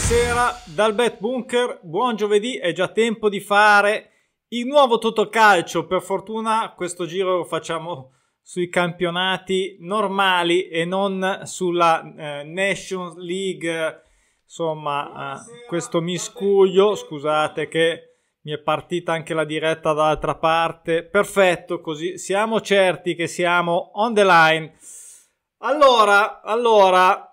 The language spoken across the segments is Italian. Buonasera dal Bet Bunker, buon giovedì, è già tempo di fare il nuovo Totocalcio. Per fortuna questo giro lo facciamo sui campionati normali e non sulla Nations League. Insomma, questo miscuglio, scusate che mi è partita anche la diretta dall'altra parte. Perfetto, così siamo certi che siamo on the line. Allora,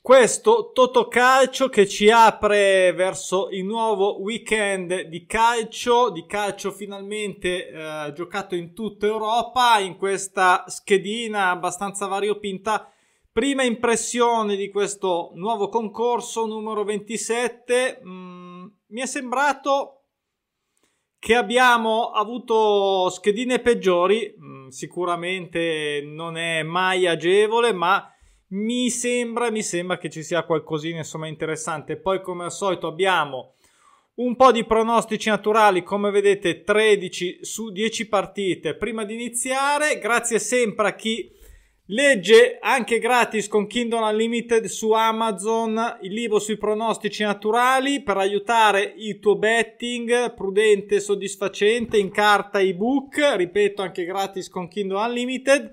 questo Totocalcio che ci apre verso il nuovo weekend di calcio finalmente giocato in tutta Europa, in questa schedina abbastanza variopinta. Prima impressione di questo nuovo concorso numero 27, mi è sembrato che abbiamo avuto schedine peggiori, sicuramente non è mai agevole, ma mi sembra che ci sia qualcosina insomma interessante. Poi come al solito abbiamo un po' di pronostici naturali, come vedete 13 su 10 partite. Prima di iniziare, grazie sempre a chi legge anche gratis con Kindle Unlimited su Amazon il libro sui pronostici naturali per aiutare il tuo betting prudente e soddisfacente in carta ebook, ripeto anche gratis con Kindle Unlimited.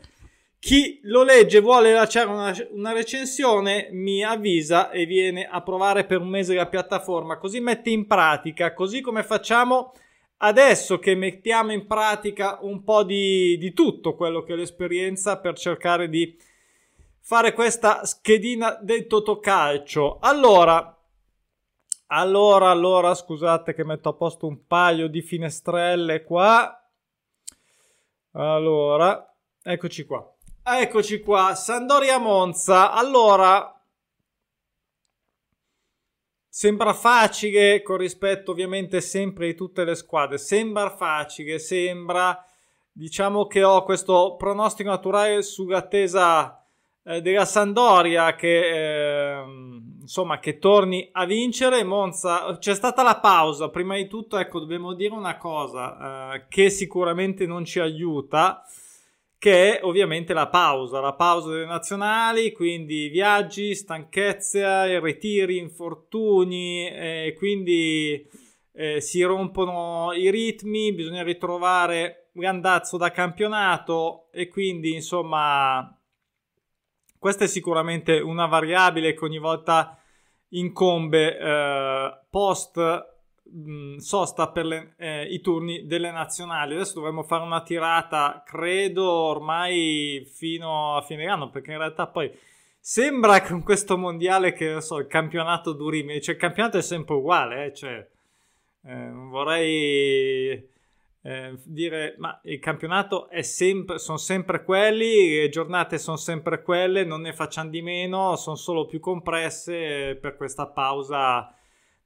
Chi lo legge e vuole lasciare una recensione mi avvisa e viene a provare per un mese la piattaforma, così mette in pratica, così come facciamo adesso che mettiamo in pratica un po' di tutto quello che è l'esperienza per cercare di fare questa schedina del Totocalcio. Allora, scusate che metto a posto un paio di finestrelle qua. Allora, eccoci qua, Sampdoria Monza. Allora, sembra facile, con rispetto ovviamente sempre di tutte le squadre, diciamo che ho questo pronostico naturale sull'attesa della Sampdoria che torni a vincere. Monza, c'è stata la pausa, prima di tutto ecco dobbiamo dire una cosa che sicuramente non ci aiuta, che è ovviamente la pausa delle nazionali, quindi viaggi, stanchezza, ritiri, infortuni, quindi si rompono i ritmi, bisogna ritrovare l'andazzo da campionato e quindi insomma questa è sicuramente una variabile che ogni volta incombe sosta per i turni delle nazionali. Adesso dovremmo fare una tirata, credo ormai fino a fine anno, perché in realtà poi sembra con questo mondiale che il campionato duri, cioè il campionato è sempre uguale, non vorrei dire, ma il campionato sono sempre quelli, le giornate sono sempre quelle, non ne facciamo di meno, sono solo più compresse per questa pausa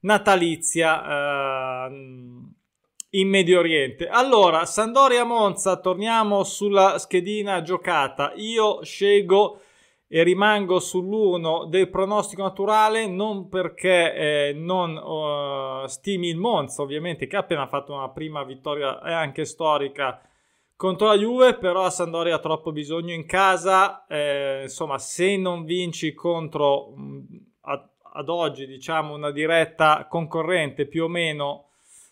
natalizia in Medio Oriente. Allora, Sampdoria Monza, torniamo sulla schedina giocata. Io scelgo e rimango sull'1 del pronostico naturale, non perché non stimi il Monza, ovviamente, che ha appena fatto una prima vittoria anche storica contro la Juve, però la Sampdoria ha troppo bisogno in casa, se non vinci contro ad oggi una diretta concorrente più o meno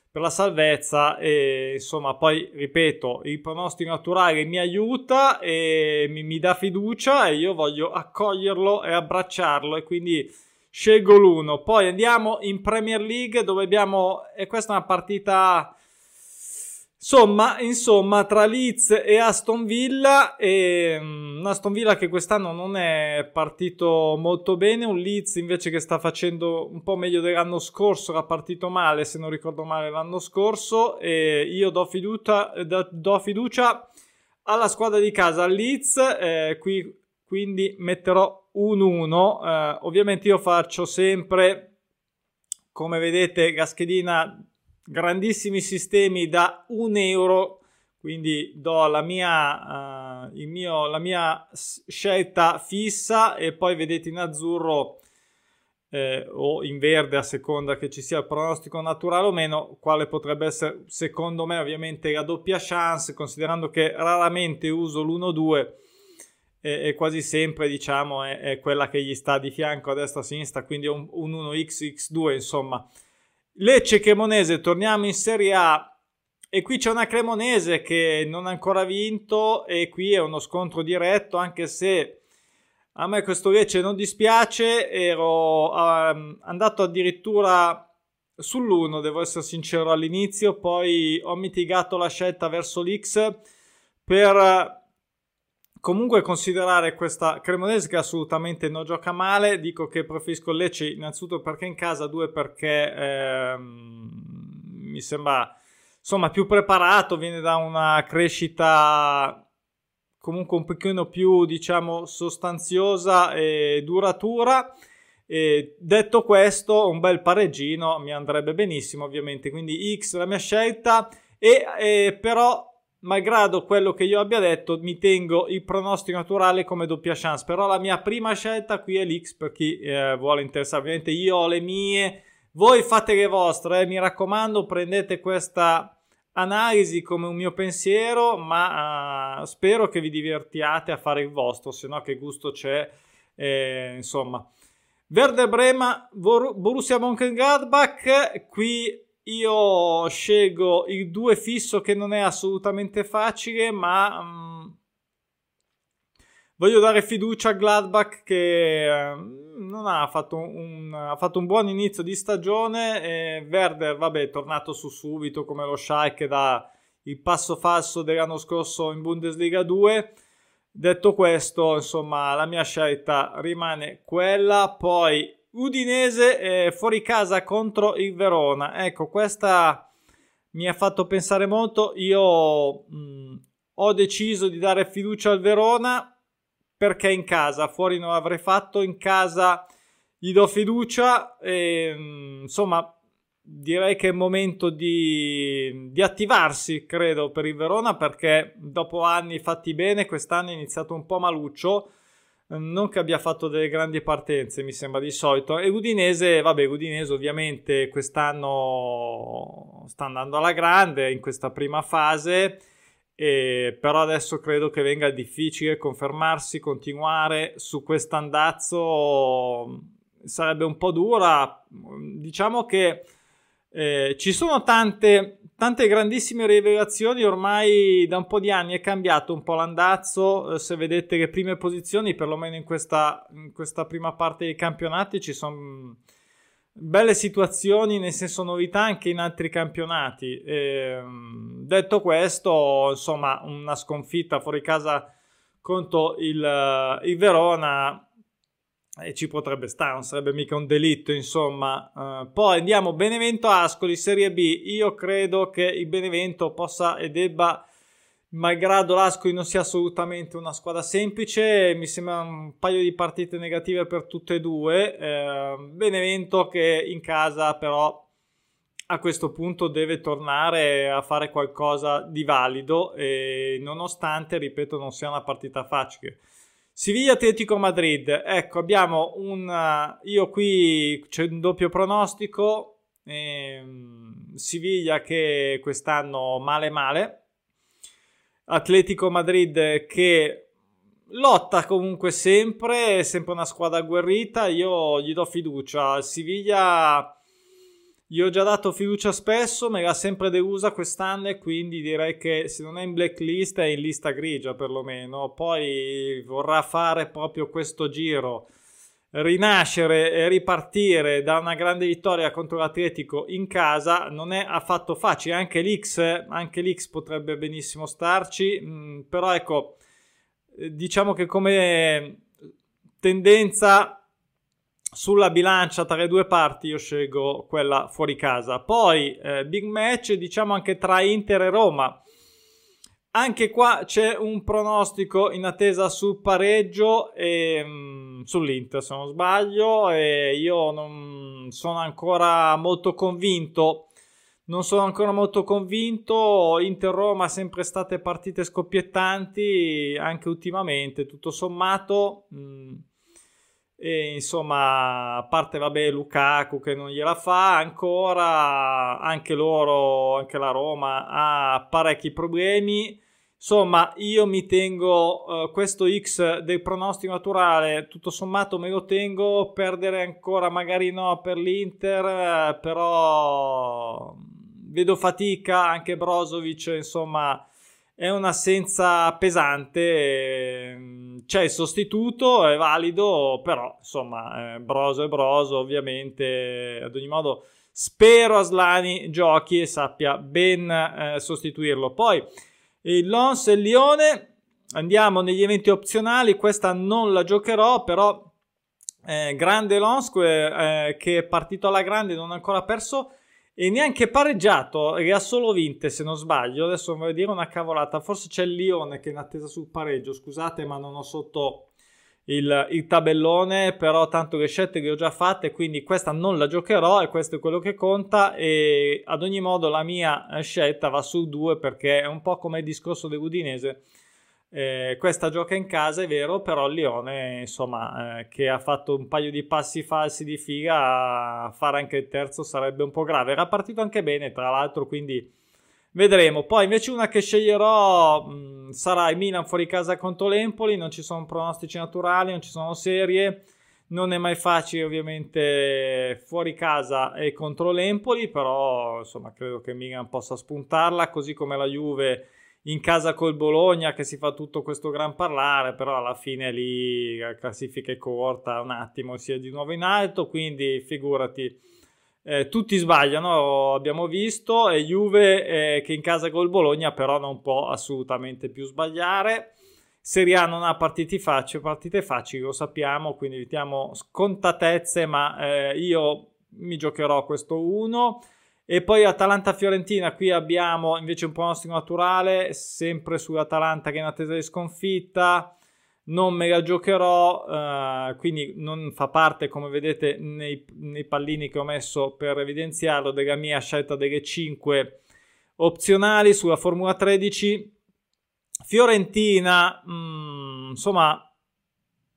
per la salvezza, e poi ripeto, il pronostico naturale mi aiuta e mi dà fiducia e io voglio accoglierlo e abbracciarlo, e quindi scelgo l'1. Poi andiamo in Premier League, dove e questa è una partita insomma tra Leeds e Aston Villa, Aston Villa che quest'anno non è partito molto bene, un Leeds invece che sta facendo un po' meglio dell'anno scorso, era partito male se non ricordo male l'anno scorso, e io do fiducia alla squadra di casa, al Leeds, quindi metterò un 1. Ovviamente io faccio sempre, come vedete, la schedina grandissimi sistemi da €1, quindi do la mia scelta fissa, e poi vedete in azzurro o in verde, a seconda che ci sia il pronostico naturale o meno, quale potrebbe essere secondo me ovviamente la doppia chance, considerando che raramente uso l'1-2 e quasi sempre, diciamo, è quella che gli sta di fianco a destra a sinistra, quindi un 1xx2, insomma. Lecce Cremonese, torniamo in Serie A, e qui c'è una Cremonese che non ha ancora vinto e qui è uno scontro diretto, anche se a me questo Lecce non dispiace, ero andato addirittura sull'1, devo essere sincero, all'inizio, poi ho mitigato la scelta verso l'X per comunque considerare questa Cremonese che assolutamente non gioca male. Dico che preferisco Lecce innanzitutto perché in casa, due perché mi sembra, insomma, più preparato, viene da una crescita comunque un pochino più, diciamo, sostanziosa e duratura. E detto questo, un bel pareggino mi andrebbe benissimo, ovviamente, quindi X la mia scelta, e però malgrado quello che io abbia detto mi tengo il pronostico naturale come doppia chance, però la mia prima scelta qui è l'X per chi vuole interessare. Ovviamente io ho le mie, voi fate le vostre, mi raccomando, prendete questa analisi come un mio pensiero, ma spero che vi divertiate a fare il vostro, se no che gusto c'è, insomma. Werder Brema, Borussia Mönchengladbach, qui io scelgo il 2 fisso, che non è assolutamente facile, ma voglio dare fiducia a Gladbach, che non ha fatto ha fatto un buon inizio di stagione. E Werder, vabbè, è tornato su subito come lo Schalke da il passo falso dell'anno scorso in Bundesliga 2. Detto questo, insomma, la mia scelta rimane quella. Poi Udinese fuori casa contro il Verona. Ecco, questa mi ha fatto pensare molto. Io ho deciso di dare fiducia al Verona, perché in casa, fuori non l'avrei fatto, in casa gli do fiducia, e, insomma, direi che è il momento di attivarsi, credo, per il Verona, perché dopo anni fatti bene, quest'anno è iniziato un po' maluccio, non che abbia fatto delle grandi partenze, mi sembra di solito, e Udinese, vabbè, Udinese ovviamente quest'anno sta andando alla grande in questa prima fase, però adesso credo che venga difficile confermarsi, continuare su quest'andazzo sarebbe un po' dura. Diciamo che ci sono tante grandissime rivelazioni ormai da un po' di anni, è cambiato un po' l'andazzo, se vedete le prime posizioni perlomeno in questa prima parte dei campionati ci sono belle situazioni, nel senso novità anche in altri campionati. Detto questo, insomma, una sconfitta fuori casa contro il Verona ci potrebbe stare, non sarebbe mica un delitto, insomma. Poi andiamo Benevento Ascoli, Serie B. Io credo che il Benevento possa e debba, malgrado l'Ascoli non sia assolutamente una squadra semplice, mi sembra un paio di partite negative per tutte e due, Benevento che in casa però a questo punto deve tornare a fare qualcosa di valido, e nonostante, ripeto, non sia una partita facile. Siviglia Atletico Madrid, ecco, abbiamo io qui c'è un doppio pronostico, Siviglia che quest'anno male, Atletico Madrid che lotta comunque sempre, è sempre una squadra agguerrita, io gli do fiducia. Al Siviglia gli ho già dato fiducia spesso, me l'ha sempre delusa quest'anno, e quindi direi che se non è in blacklist è in lista grigia perlomeno. Poi vorrà fare proprio questo giro, rinascere e ripartire da una grande vittoria contro l'Atletico in casa, non è affatto facile. Anche l'X potrebbe benissimo starci, però ecco, diciamo che come tendenza sulla bilancia tra le due parti io scelgo quella fuori casa. Poi big match, diciamo, anche tra Inter e Roma. Anche qua c'è un pronostico in attesa sul pareggio e sull'Inter, se non sbaglio, e io non sono ancora molto convinto. Inter-Roma sempre state partite scoppiettanti, anche ultimamente tutto sommato, e insomma, a parte, vabbè, Lukaku che non gliela fa ancora, anche la Roma ha parecchi problemi, Insomma, io mi tengo questo X del pronostico naturale, tutto sommato me lo tengo. Perdere ancora magari no per l'Inter, però vedo fatica, anche Brozovic, insomma, è un'assenza pesante. C'è il sostituto, è valido, però insomma, Brozo è Brozo, ovviamente. Ad ogni modo spero Aslani giochi e sappia ben sostituirlo. Poi il Lons e il Lione, andiamo negli eventi opzionali, questa non la giocherò, però grande Lons che è partito alla grande, non ha ancora perso e neanche pareggiato, e ha solo vinte se non sbaglio, adesso voglio dire una cavolata, forse c'è il Lione che è in attesa sul pareggio, scusate ma non ho sotto il tabellone, però tanto le scelte che ho già fatte, quindi questa non la giocherò e questo è quello che conta. E ad ogni modo la mia scelta va su 2 perché è un po' come il discorso dell'Udinese, questa gioca in casa è vero, però il Lione insomma che ha fatto un paio di passi falsi di figa, a fare anche il terzo sarebbe un po' grave, era partito anche bene tra l'altro, quindi vedremo. Poi invece una che sceglierò sarà il Milan fuori casa contro l'Empoli, non ci sono pronostici naturali, non ci sono serie, non è mai facile ovviamente fuori casa e contro l'Empoli, però insomma credo che Milan possa spuntarla, così come la Juve in casa col Bologna che si fa tutto questo gran parlare, però alla fine lì la classifica è corta, un attimo si è di nuovo in alto, quindi figurati. Tutti sbagliano, abbiamo visto, e Juve che in casa col Bologna però non può assolutamente più sbagliare. Serie A non ha partite facili, lo sappiamo, quindi evitiamo scontatezze, ma io mi giocherò questo 1. E poi Atalanta-Fiorentina, qui abbiamo invece un pronostico naturale, sempre sull'Atalanta che è in attesa di sconfitta. Non me la giocherò, quindi non fa parte, come vedete nei pallini che ho messo per evidenziarlo, della mia scelta delle 5 opzionali sulla Formula 13. Fiorentina, insomma,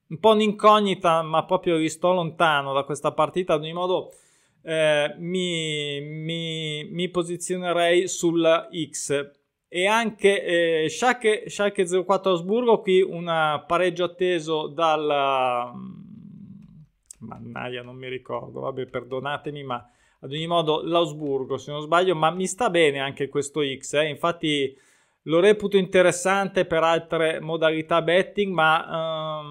un po' un'incognita, ma proprio vi sto lontano da questa partita. Ad ogni modo mi posizionerei sulla X. E anche Schalke 04 Asburgo, qui un pareggio atteso dal... Mannaia, non mi ricordo, vabbè perdonatemi, ma ad ogni modo l'Ausburgo se non sbaglio, ma mi sta bene anche questo X, infatti lo reputo interessante per altre modalità betting, ma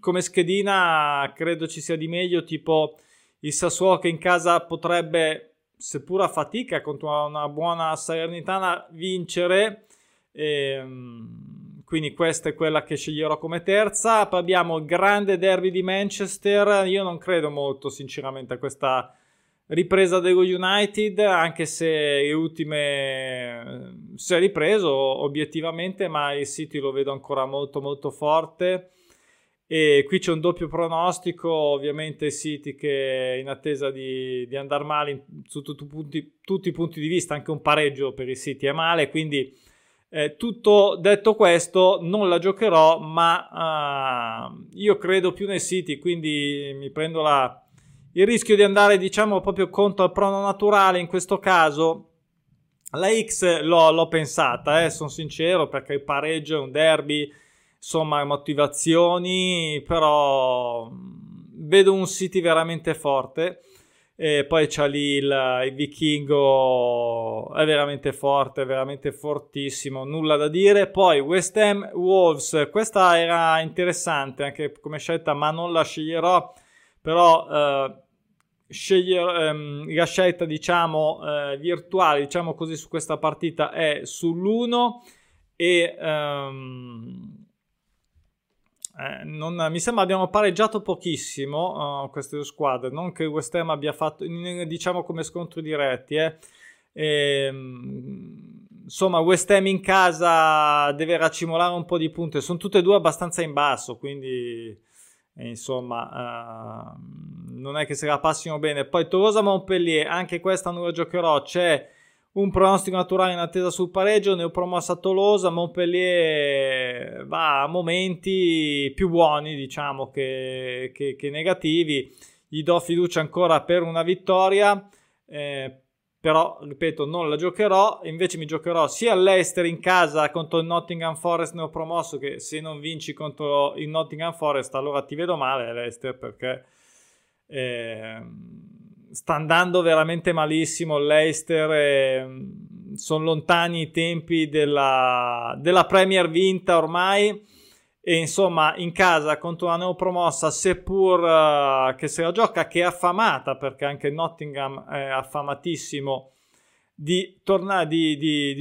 come schedina credo ci sia di meglio, tipo il Sassuolo che in casa potrebbe... seppur a fatica contro una buona Salernitana vincere, quindi questa è quella che sceglierò come terza. Poi abbiamo il grande derby di Manchester, io non credo molto sinceramente a questa ripresa dello United, anche se le ultime si è ripreso obiettivamente, ma il City lo vedo ancora molto molto forte. E qui c'è un doppio pronostico, ovviamente City che è in attesa di andare male su tutti i punti di vista, anche un pareggio per il City è male, quindi tutto detto questo non la giocherò, ma io credo più nel City, quindi mi prendo il rischio di andare diciamo proprio contro il prono naturale in questo caso. La X l'ho pensata, sono sincero, perché il pareggio è un derby, insomma motivazioni, però vedo un City veramente forte e poi c'è lì il vichingo, è veramente forte, veramente fortissimo, nulla da dire. Poi West Ham Wolves, questa era interessante anche come scelta, ma non la sceglierò, però la scelta diciamo virtuale diciamo così su questa partita è sull'1 e mi sembra abbiamo pareggiato pochissimo queste due squadre, non che West Ham abbia fatto diciamo come scontri diretti insomma West Ham in casa deve racimolare un po' di punte, sono tutte e due abbastanza in basso, quindi insomma non è che se la passino bene. Poi Tolosa-Montpellier, anche questa non la giocherò, c'è un pronostico naturale in attesa sul pareggio, ne ho promossa Tolosa, Montpellier va a momenti più buoni diciamo che negativi, gli do fiducia ancora per una vittoria, però ripeto non la giocherò, invece mi giocherò sia Leicester in casa contro il Nottingham Forest neopromosso, che se non vinci contro il Nottingham Forest allora ti vedo male Leicester, perché sta andando veramente malissimo Leicester, sono lontani i tempi della Premier vinta ormai, e insomma in casa contro una neopromossa, seppur che se la gioca, che è affamata, perché anche Nottingham è affamatissimo di tornare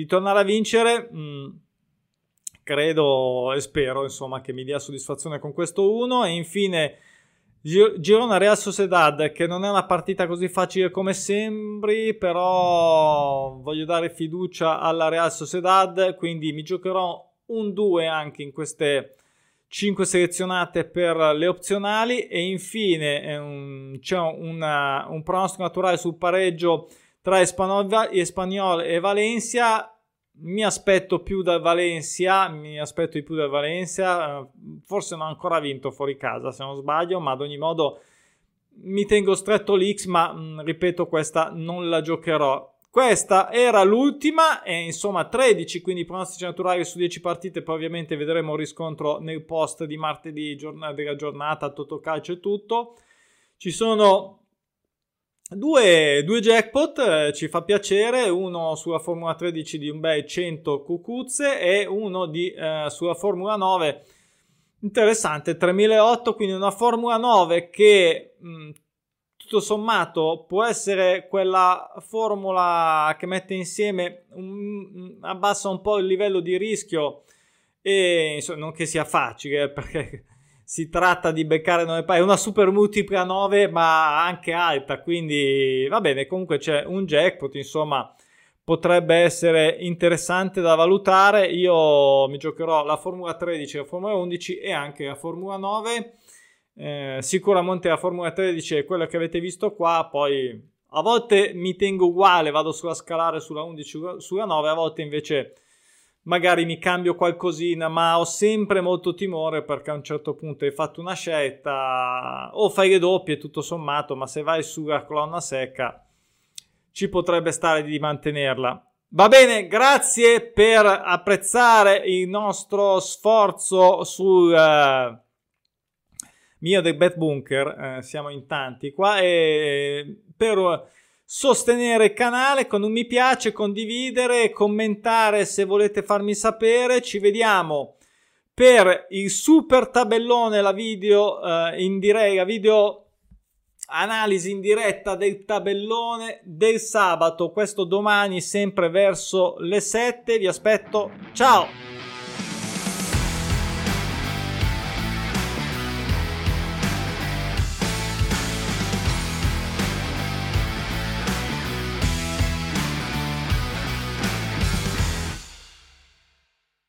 a vincere, credo e spero insomma che mi dia soddisfazione con questo 1. E infine Girona Real Sociedad, che non è una partita così facile come sembri, però voglio dare fiducia alla Real Sociedad, quindi mi giocherò un 2 anche in queste 5 selezionate per le opzionali. E infine c'è un pronostico naturale sul pareggio tra Espanyol e Valencia. Mi aspetto di più dal Valencia, forse non ha ancora vinto fuori casa se non sbaglio, ma ad ogni modo mi tengo stretto l'X, ma ripeto questa non la giocherò. Questa era l'ultima, e insomma 13, quindi pronostici naturali su 10 partite, poi ovviamente vedremo il riscontro nel post di martedì della giornata, Totocalcio e tutto. Ci sono Due jackpot, ci fa piacere, uno sulla Formula 13 di un bel 100 cucuzze e uno sulla Formula 9, interessante, 3.008, quindi una Formula 9 che tutto sommato può essere quella formula che mette insieme, abbassa un po' il livello di rischio, e insomma, non che sia facile perché si tratta di beccare 9 pari, una super multipla 9 ma anche alta, quindi va bene, comunque c'è un jackpot, insomma potrebbe essere interessante da valutare. Io mi giocherò la Formula 13, la Formula 11 e anche la Formula 9, sicuramente la Formula 13 è quella che avete visto qua, poi a volte mi tengo uguale, vado sulla scalare sulla 11, sulla 9, a volte invece magari mi cambio qualcosina, ma ho sempre molto timore perché a un certo punto hai fatto una scelta, o fai le doppie tutto sommato, ma se vai sulla colonna secca ci potrebbe stare di mantenerla. Va bene, grazie per apprezzare il nostro sforzo sul mio del Bet Bunker, siamo in tanti qua, e per sostenere il canale con un mi piace, condividere, commentare se volete farmi sapere. Ci vediamo per il super tabellone, la video in diretta, la video analisi in diretta del tabellone del sabato, questo domani sempre verso le 7. Vi aspetto, ciao.